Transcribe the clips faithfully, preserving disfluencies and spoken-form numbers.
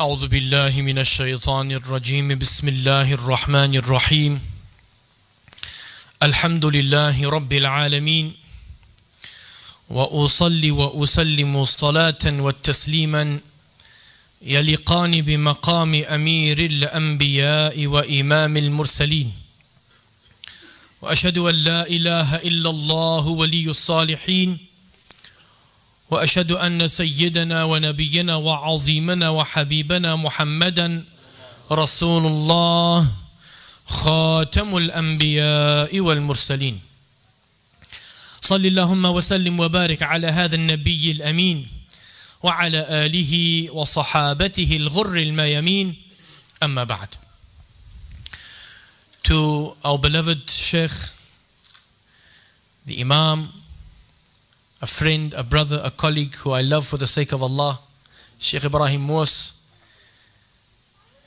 أعوذ بالله من الشيطان الرجيم بسم الله الرحمن الرحيم الحمد لله رب العالمين وأصلي وأسلم صلاة والتسليما يليقان بمقام أمير الأنبياء وإمام المرسلين وأشهد أن لا إله إلا الله ولي الصالحين وأشهد أن سيدنا ونبينا وعظيمنا وحبيبنا محمدا رسول الله خاتم الأنبياء والمرسلين صلى اللهم وسلم وبارك على هذا النبي الأمين وعلى آله وصحابته الغر الميامين أما بعد. To our beloved Sheikh, the Imam, a friend, a brother, a colleague who I love for the sake of Allah, Sheikh Ibrahim Mors,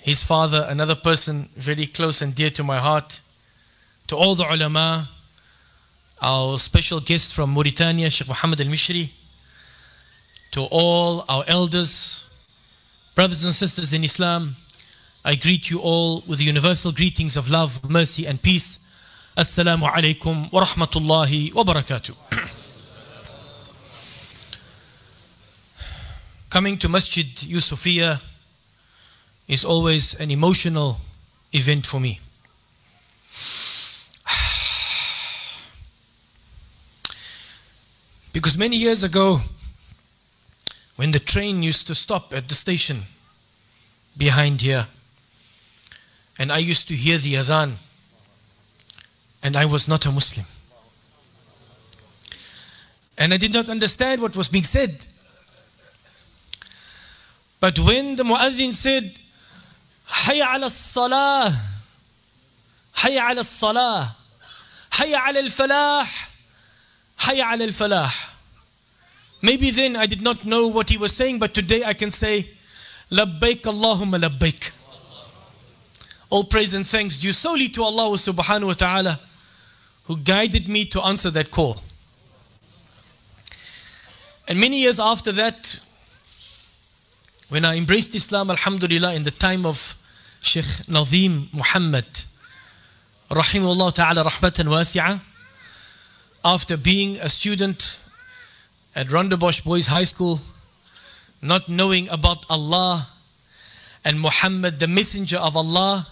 his father, another person very close and dear to my heart, to all the ulama, our special guest from Mauritania, Sheikh Mohammed al Mishri, to all our elders, brothers and sisters in Islam, I greet you all with the universal greetings of love, mercy and peace. Assalamu alaikum wa rahmatullahi wa barakatuh. Coming to Masjid Yusuffeyah is always an emotional event for me. Because many years ago, when the train used to stop at the station behind here, and I used to hear the adhan, and I was not a Muslim. And I did not understand what was being said. But when the Muaddin said, Hayya ala salah, Hayya ala salah, Hayya ala al-falah, Hayya ala al-falah. Maybe then I did not know what he was saying, but today I can say, Labbaik Allahumma labbaik. All praise and thanks due solely to Allah subhanahu wa ta'ala, who guided me to answer that call. And many years after that, when I embraced Islam, alhamdulillah, in the time of Sheikh Nazim Muhammad, rahimahullah ta'ala rahmatan wasi'ah, after being a student at Rondebosch Boys High School, not knowing about Allah and Muhammad, the messenger of Allah,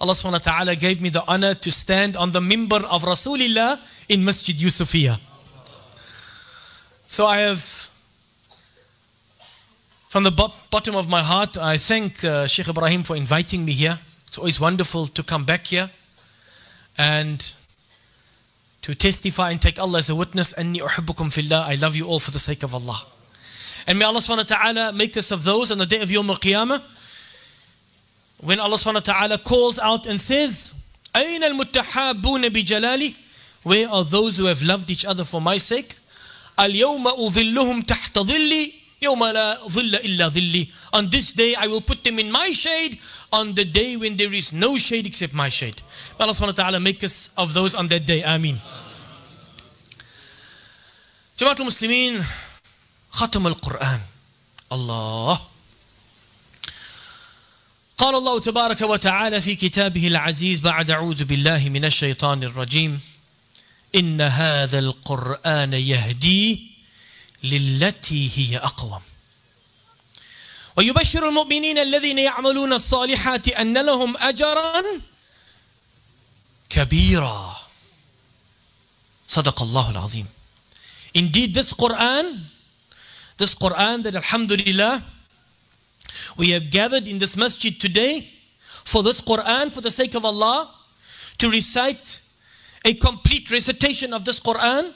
Allah subhanahu wa ta'ala gave me the honor to stand on the mimbar of Rasulullah in Masjid Yusuffeyah. So I have, from the bottom of my heart, I thank uh, Sheikh Ibrahim for inviting me here. It's always wonderful to come back here and to testify and take Allah as a witness. Anni uhibbukum fillah. I love you all for the sake of Allah. And may Allah subhanahu wa ta'ala make us of those on the day of Yawm al-Qiyamah, when Allah subhanahu wa ta'ala calls out and says, Ayna al-muttahabboona bi jalali? Where are those who have loved each other for my sake? Al-yawma udhilluhum tahta dhilli. On this day I will put them in my shade, on the day when there is no shade except my shade. May Allah subhanahu wa ta'ala make us of those on that day. Ameen. Jamaatul Muslimin, Khatam al-Quran. Allah. قال الله تبارك وتعالى في كتابه العزيز بعد أعوذ بالله من الشيطان الرجيم إن هذا القرآن يهدي للتي هي أقوم ويبشر المؤمنين الذين يعملون الصالحات أن لهم أجرا كبيرا صدق الله العظيم. Indeed, this Quran, this Quran that alhamdulillah we have gathered in this masjid today for this Quran, for the sake of Allah, to recite a complete recitation of this Quran.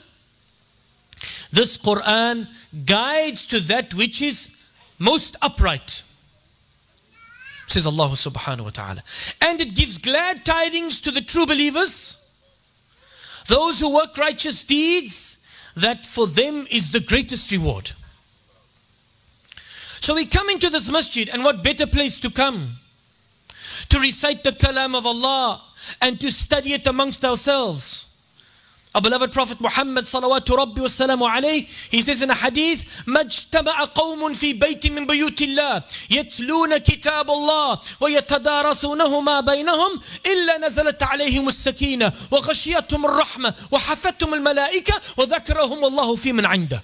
This Quran guides to that which is most upright, says Allah subhanahu wa ta'ala. And it gives glad tidings to the true believers, those who work righteous deeds, that for them is the greatest reward. So we come into this masjid, and what better place to come to recite the kalam of Allah and to study it amongst ourselves. Our beloved Prophet Muhammad salawatu rabbi wa salamu alayhi, he says in a hadith, مَجْتَمَعَ قَوْمٌ فِي بَيْتٍ مِّن بَيُوتِ اللَّهِ يَتْلُونَ كِتَابَ اللَّهِ وَيَتَدَارَسُونَهُ مَا بَيْنَهُمْ إِلَّا نَزَلَتْ عَلَيْهِمُ السَّكِينَةُ وَغَشِيَتْهُمُ الرَّحْمَةُ وَحَفَتْهُمُ الْمَلَائِكَةُ وَذَكَرَهُمُ اللَّهُ فِي مَنْ عِنْدَهُ.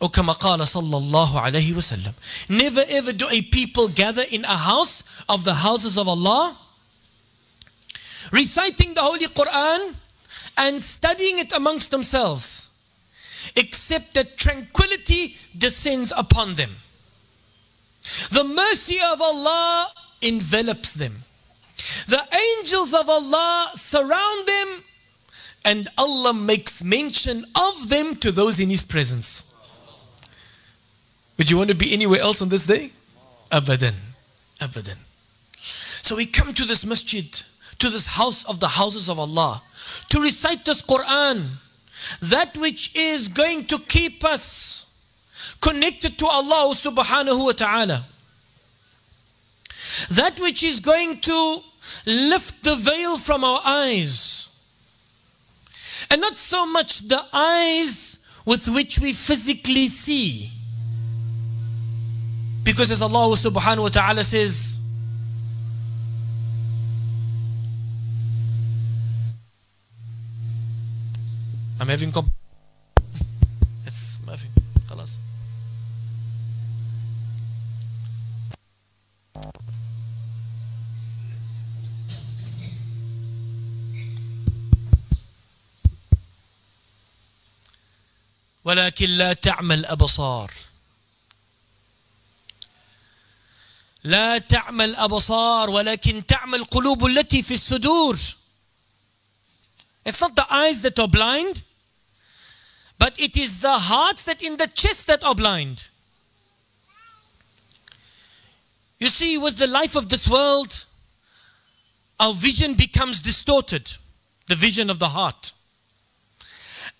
Or kama qala sallallahu alayhi wa sallam, never ever do a people gather in a house of the houses of Allah, reciting the Holy Quran and studying it amongst themselves, except that tranquility descends upon them. The mercy of Allah envelops them. The angels of Allah surround them, and Allah makes mention of them to those in His presence. Would you want to be anywhere else on this day? Abadan. Abadan. So we come to this masjid, to this house of the houses of Allah, to recite this Quran, that which is going to keep us connected to Allah subhanahu wa ta'ala, that which is going to lift the veil from our eyes, and not so much the eyes with which we physically see. Because as Allah subhanahu wa ta'ala says, I'm having comp it's Murphy. Khalas. ولكن لا تعمى الأبصار لا تعمى الأبصار ولكن تعمى القلوب التي في الصدور. It's not the eyes that are blind, but it is the hearts that in the chest that are blind. You see, with the life of this world, our vision becomes distorted, the vision of the heart.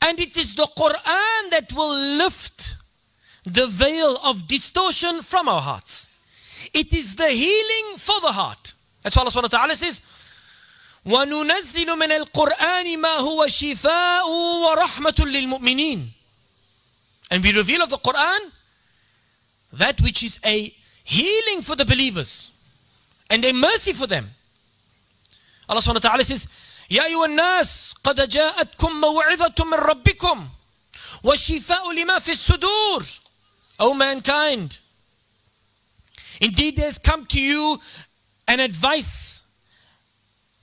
And it is the Quran that will lift the veil of distortion from our hearts. It is the healing for the heart. That's why Allah subhanahu wa ta'ala says, وَنُنَزِّلُ مِنَ الْقُرْآنِ مَا هُوَ شِفَاءٌ وَرَحْمَةٌ لِلْمُؤْمِنِينَ. And we reveal of the Quran that which is a healing for the believers and a mercy for them. Allah subhanahu wa ta'ala says, يَا أَيُّهَا النَّاسُ قَدْ جَاءَتْكُمْ مَوْعِظَةٌ مِنْ رَبِّكُمْ وَالشِّفَاءُ لِمَا فِي الصُّدُورِ. O mankind, indeed there has come to you an advice,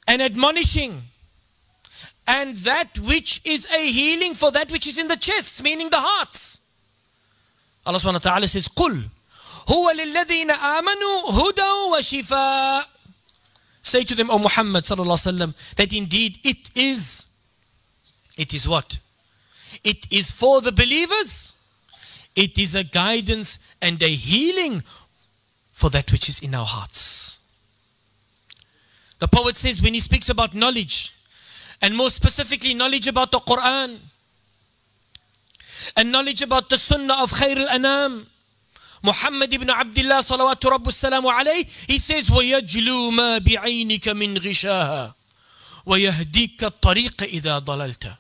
an admonishing, and that which is a healing for that which is in the chest, meaning the hearts. Allah subhanahu wa ta'ala says, قُلْ هُوَ لِلَّذِينَ آمَنُوا هُدًى وَشِفَاءٌ. Say to them, O Muhammad sallallahu alaihi wasallam, that indeed it is, it is what? It is for the believers. It is a guidance and a healing for that which is in our hearts. The poet says, when he speaks about knowledge, and more specifically knowledge about the Quran and knowledge about the Sunnah of Khair Al-Anam, Muhammad ibn Abdullah salawatu rabbu salamu alayhi, he says, وَيَجْلُو مَا بِعَيْنِكَ مِنْ غِشَاهَا وَيَهْدِيكَ الطَّرِيقَ إِذَا ضَلَلْتَ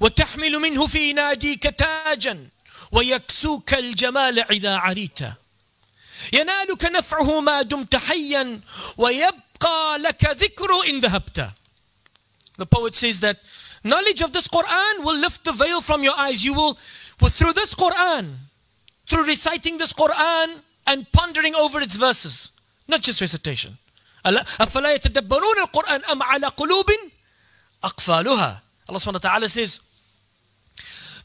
وَتَحْمِلُ مِنْهُ فِي نَادِيكَ تَاجًا وَيَكْسُوكَ الْجَمَالَ إِذَا عَرِيتَ يَنَالُكَ نَفْعُهُ مَا دُمْتَ حَيًّا وَيَبْ The poet says that knowledge of this Quran will lift the veil from your eyes. You will, through this Quran, through reciting this Quran and pondering over its verses, not just recitation. Allah subhanahu wa ta'ala says,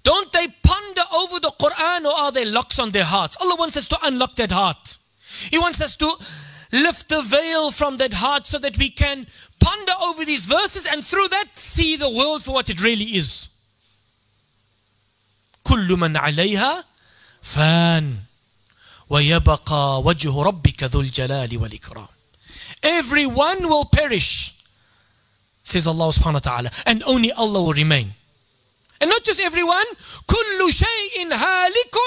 don't they ponder over the Quran, or are there locks on their hearts? Allah wants us to unlock that heart. He wants us to lift the veil from that heart so that we can ponder over these verses and through that see the world for what it really is. كل من عليها فان ويبقى وجه ربك ذو الجلال والإكرام. Everyone will perish, says Allah subhanahu wa ta'ala, and only Allah will remain. And not just everyone, كل شيء هالك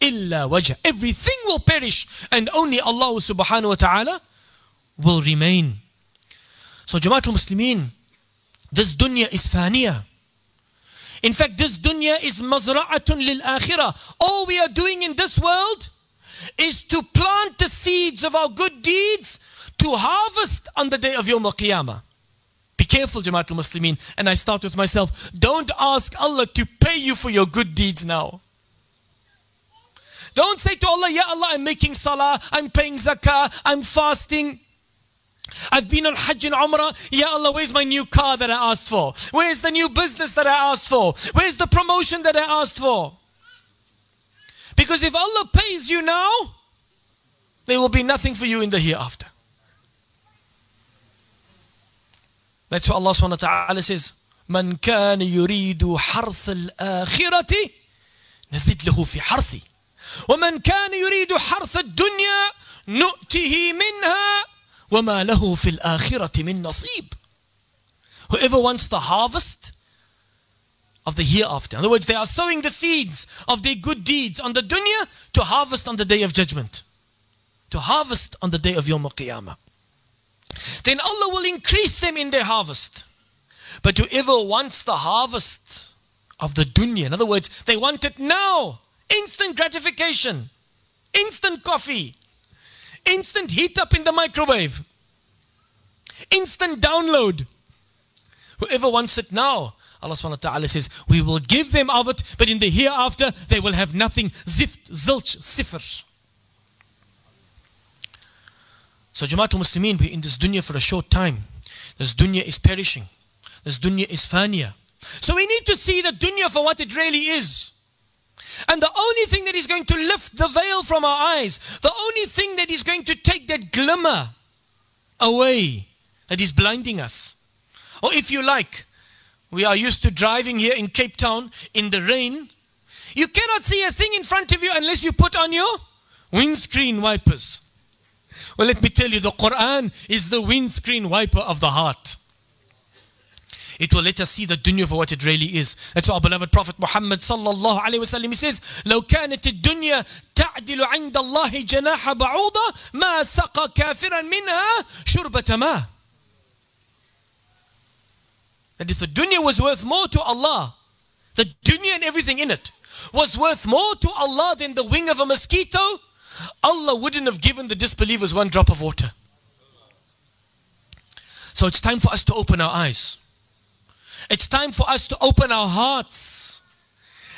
إِلَّا وَجْهَ. Everything will perish and only Allah subhanahu wa ta'ala will remain. So Jama'at al-Muslimin, This dunya is faniyah. In fact, this dunya is mazra'atun lil akhirah. All we are doing in this world is to plant the seeds of our good deeds to harvest on the day of Yawm al-Qiyamah. Be careful, Jamaatul Muslimin. And I start with myself. Don't ask Allah to pay you for your good deeds now. Don't say to Allah, Ya Allah, I'm making salah, I'm paying zakah, I'm fasting. I've been on Hajj and Umrah. Ya Allah, where's my new car that I asked for? Where's the new business that I asked for? Where's the promotion that I asked for? Because if Allah pays you now, there will be nothing for you in the hereafter. That's what Allah subhanahu wa ta'ala says, Man kana yuridu harth al-akhirati, nazid lahu fi harthi. وَمَنْ كَانَ يُرِيدُ حَرْثَ الدُّنْيَا نُؤْتِهِ مِنْهَا وَمَا لَهُ فِي الْآخِرَةِ مِنْ نَصِيبٍ. Whoever wants the harvest of the hereafter. In other words, they are sowing the seeds of their good deeds on the dunya to harvest on the day of judgment. To harvest on the day of Yawm al-Qiyamah. Then Allah will increase them in their harvest. But whoever wants the harvest of the dunya, in other words, they want it now. Instant gratification, instant coffee, instant heat up in the microwave, instant download. Whoever wants it now, Allah subhanahu wa ta'ala says, we will give them of it, but in the hereafter, they will have nothing. Zift, zilch, sifr. So Jamaatul Muslimin, we're in this dunya for a short time. This dunya is perishing. This dunya is fania. So we need to see the dunya for what it really is. And the only thing that is going to lift the veil from our eyes, the only thing that is going to take that glimmer away that is blinding us. Or if you like, we are used to driving here in Cape Town in the rain. You cannot see a thing in front of you unless you put on your windscreen wipers. Well, let me tell you, the Quran is the windscreen wiper of the heart. It will let us see the dunya for what it really is. That's what our beloved Prophet Muhammad sallallahu alayhi wa sallam, he says, لو كانت الدنيا تعدل عند الله جناح بعوضة ما سقى كافرا منها شربة ماء. And if the dunya was worth more to Allah, the dunya and everything in it was worth more to Allah than the wing of a mosquito, Allah wouldn't have given the disbelievers one drop of water. So it's time for us to open our eyes. It's time for us to open our hearts.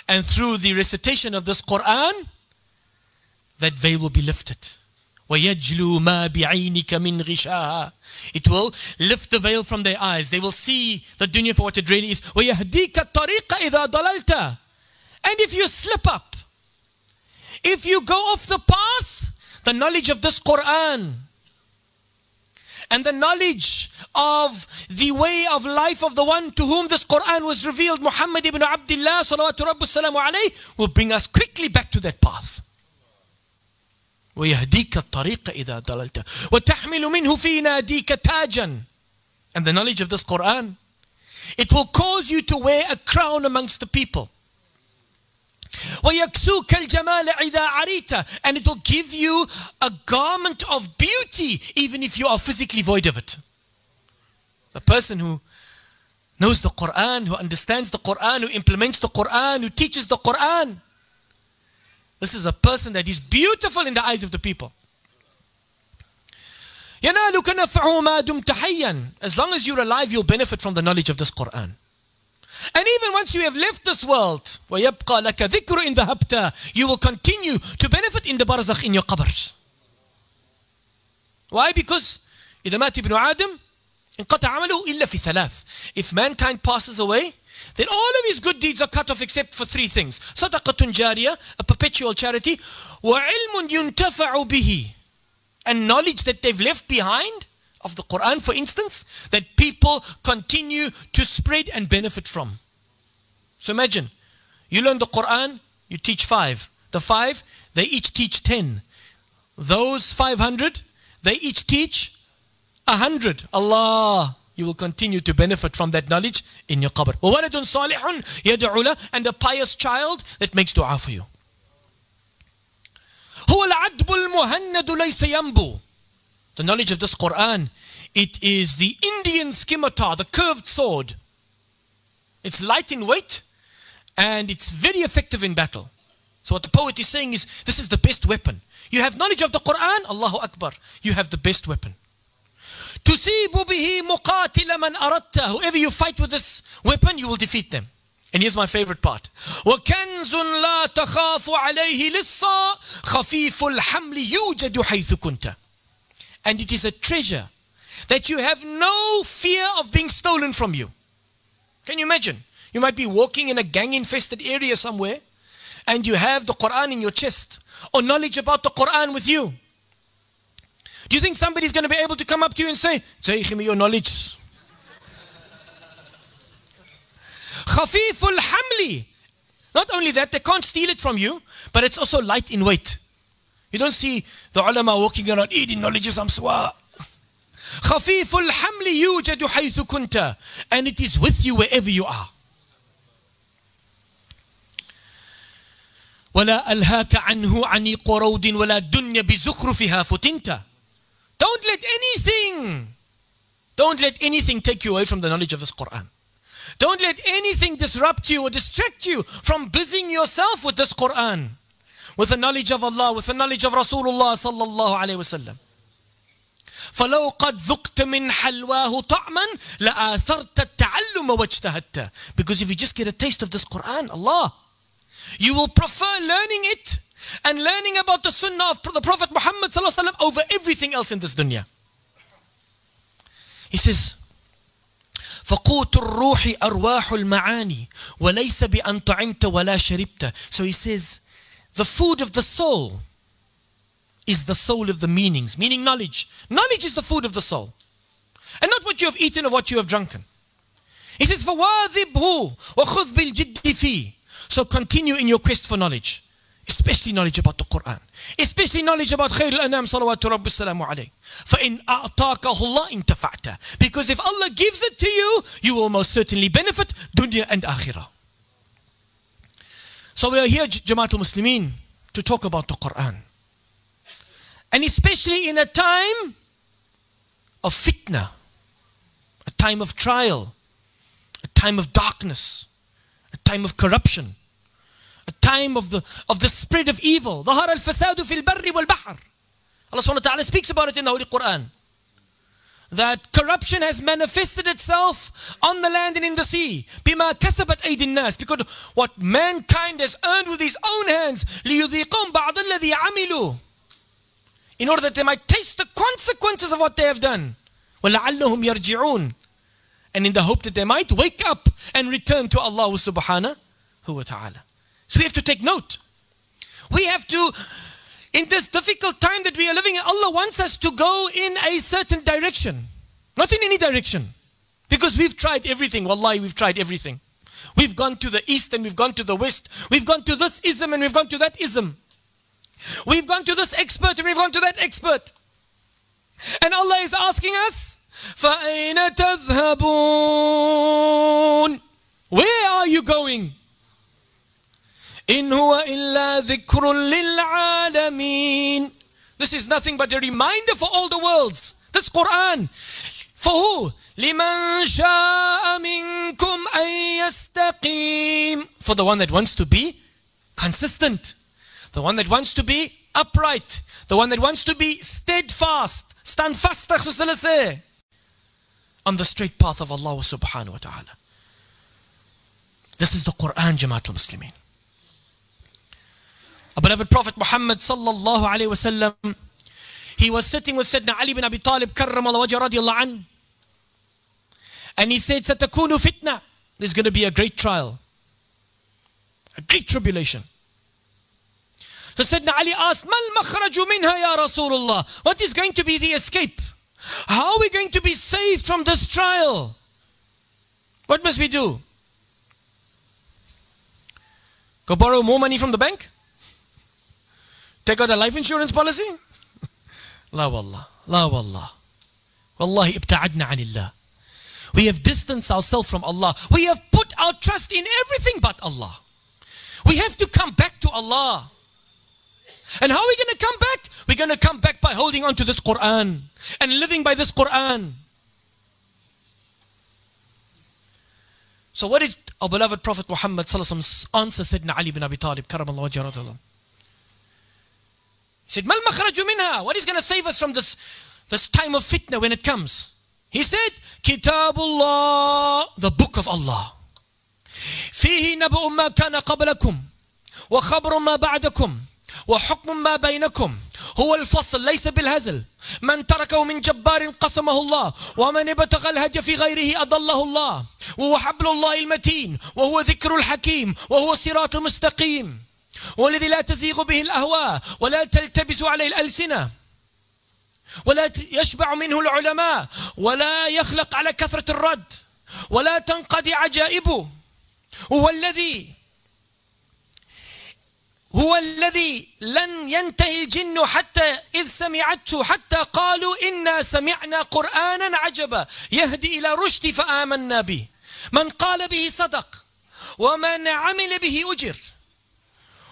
And through the recitation of this Quran, that veil will be lifted. It will lift the veil from their eyes. They will see the dunya for what it really is. And if you slip up, if you go off the path, the knowledge of this Quran and the knowledge of the way of life of the one to whom this Quran was revealed, Muhammad ibn Abdullah salawatu rabbu salamu alayhi, will bring us quickly back to that path. وَيَهْدِيكَ الطَّرِيقَ إِذَا دَلَلْتَ وَتَحْمِلُ مِنْهُ فِي نَادِيكَ تَاجًا. And the knowledge of this Quran, it will cause you to wear a crown amongst the people. وَيَكْسُوكَ الْجَمَالَ إِذَا عَرِيتَ. And it will give you a garment of beauty even if you are physically void of it. The person who knows the Quran, who understands the Quran, who implements the Quran, who teaches the Quran, this is a person that is beautiful in the eyes of the people. يَنَالُكَ نَفْعُهُ مَا دُمْتَ حَيًّا. As long as you're alive, you'll benefit from the knowledge of this Quran. And even once you have left this world, وَيَبْقَى لَكَ ذِكْرُ إِنْ ذَهَبْتَ, you will continue to benefit in the barzakh, in your qabr. Why? Because إِذَا مَاتِ ابْنُ آدَمَ انْقَطَعَ عَمَلُهُ إِلَّا فِي ثَلَاثٍ. If mankind passes away, then all of his good deeds are cut off except for three things. صَدَقَةٌ جَارِيَةٌ, a perpetual charity. وَعِلْمٌ يُنْتَفَعُ بِهِ, and knowledge that they've left behind of the Quran, for instance, that people continue to spread and benefit from. So imagine, you learn the Quran, you teach five. The five, they each teach ten. Those five hundred, they each teach a hundred. Allah, you will continue to benefit from that knowledge in your qabr. And a pious child that makes dua for you. The knowledge of this Quran, it is the Indian scimitar, the curved sword. It's light in weight and it's very effective in battle. So what the poet is saying is, this is the best weapon. You have knowledge of the Quran, Allahu Akbar, you have the best weapon. Tusibu bihi muqatila man aratta. Whoever you fight with this weapon, you will defeat them. And here's my favorite part. وَكَنْزٌ لَا تَخَافُ عَلَيْهِ لِصَّى خَفِيفُ الْحَمْلِ يُوجَدُ حَيْثُ كُنْتَ. And it is a treasure that you have no fear of being stolen from you. Can you imagine? You might be walking in a gang-infested area somewhere and you have the Quran in your chest or knowledge about the Quran with you. Do you think somebody's going to be able to come up to you and say, "Take me your knowledge"? Khafiful hamli. Not only that, they can't steal it from you, but it's also light in weight. You don't see the ulama walking around eating knowledge as amswa. Khafiful hamli yujadu haythu kunta, and it is with you wherever you are. وَلَا أَلْهَاكَ عَنْهُ عَنِيقُ رَوْدٍ وَلَا دُنْيَ بِزُخْرُفِهَا فُتِنْتَ. Don't let anything, don't let anything take you away from the knowledge of this Quran. Don't let anything disrupt you or distract you from busying yourself with this Quran, with the knowledge of Allah, with the knowledge of Rasulullah sallallahu alayhi wasallam. فَلَوْ قَدْ ذُقْتَ مِنْ حَلْوَاهُ طَعْمًا لَآثَرْتَ التَّعَلُّمَ وَاجْتَهَدْتَ. Because if you just get a taste of this Quran, Allah, you will prefer learning it and learning about the sunnah of the Prophet Muhammad ﷺ over everything else in this dunya. He says, فَقُوتُ الرُّوحِ أَرْوَاحُ الْمَعَانِي وَلَيْسَ بِأَنْ طَعِمْتَ وَلَا شَرِبْتَ. So he says, the food of the soul is the soul of the meanings, meaning knowledge. Knowledge is the food of the soul. And not what you have eaten or what you have drunken. He says, فَوَاذِبْهُ وَخُذْ بِالْجِدِّ فِيهِ. So continue in your quest for knowledge, especially knowledge about the Quran, especially knowledge about Khair Al-Anam salawatu rabbi salamu alayhi. فَإِنْ أَعْطَاكَهُ اللَّهِ انْتَفَعْتَ. Because if Allah gives it to you, you will most certainly benefit dunya and akhirah. So we are here, Jamaatul Muslimin, to talk about the Quran. And especially in a time of fitna, a time of trial, a time of darkness, a time of corruption, a time of the of the spread of evil. Allah subhanahu wa ta'ala speaks about it in the Holy Quran, that corruption has manifested itself on the land and in the sea. Bima kasabat aydin nas, because what mankind has earned with his own hands, liyudhiqum ba'd alladhi amilu, in order that they might taste the consequences of what they have done. Wala'allahum yarji'un, and in the hope that they might wake up and return to Allah subhanahu wa ta'ala. So we have to take note. We have to, in this difficult time that we are living in, Allah wants us to go in a certain direction. Not in any direction. Because we've tried everything. Wallahi, we've tried everything. We've gone to the east and we've gone to the west. We've gone to this ism and we've gone to that ism. We've gone to this expert and we've gone to that expert. And Allah is asking us, فَأَيْنَ تَذْهَبُونَ. Where are you going? إِنْ هُوَ إِلَّا ذِكْرٌ لِلْعَالَمِينَ. This is nothing but a reminder for all the worlds. This Quran. For who? لِمَنْ شَاءَ مِنْكُمْ أَنْ يَسْتَقِيمُ. For the one that wants to be consistent. The one that wants to be upright. The one that wants to be steadfast. Standfastig, so shall I say, on the straight path of Allah subhanahu wa ta'ala. This is the Quran, Jamaatul Muslimin. Our beloved Prophet Muhammad sallallahu alayhi wa sallam, he was sitting with Sidna Ali bin Abi Talib karramallahu wajha radiyallahu an, and he said, satakunu fitna. There's going to be a great trial, a great tribulation. So Sidna Ali asked, mal makhraju minha ya Rasulullah? What is going to be the escape? How are we going to be saved from this trial? What must we do? Go borrow more money from the bank? Take out a life insurance policy? La wallah, la wallah. Wallahi ibta'adna anillah. We have distanced ourselves from Allah. We have put our trust in everything but Allah. We have to come back to Allah. And how are we going to come back? We're going to come back by holding on to this Quran and living by this Quran. So what did Our beloved Prophet Muhammad ﷺ answered Sidna Ali bin Abi Talib, Karamallahu wajhahu radiyallahu anhu. He said, Mal makhraju minha? What is going to save us from this, this time of fitna when it comes? He said, Kitabullah, the book of Allah. Fihi nab'u ma kana qablakum, wa khabru ma ba'dakum, wa hukmu ma baynakum. هو الفصل ليس بالهزل من تركه من جبار قسمه الله ومن ابتغى الهدي في غيره أضله الله وهو حبل الله المتين وهو ذكر الحكيم وهو الصراط المستقيم والذي لا تزيغ به الأهواء ولا تلتبس عليه الألسنة ولا يشبع منه العلماء ولا يخلق على كثرة الرد ولا تنقضي عجائبه هو الذي هو الذي لن ينتهي الجن حتى إذ سمعته حتى قالوا إنا سمعنا قرآنا عجبا يهدي إلى رشد فآمنا به من قال به صدق ومن عمل به أجر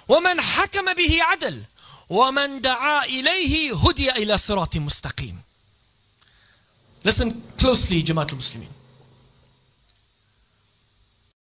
ومن حكم به عدل ومن دعا إليه هدي إلى صراط مستقيم. Listen closely, جماعة المسلمين.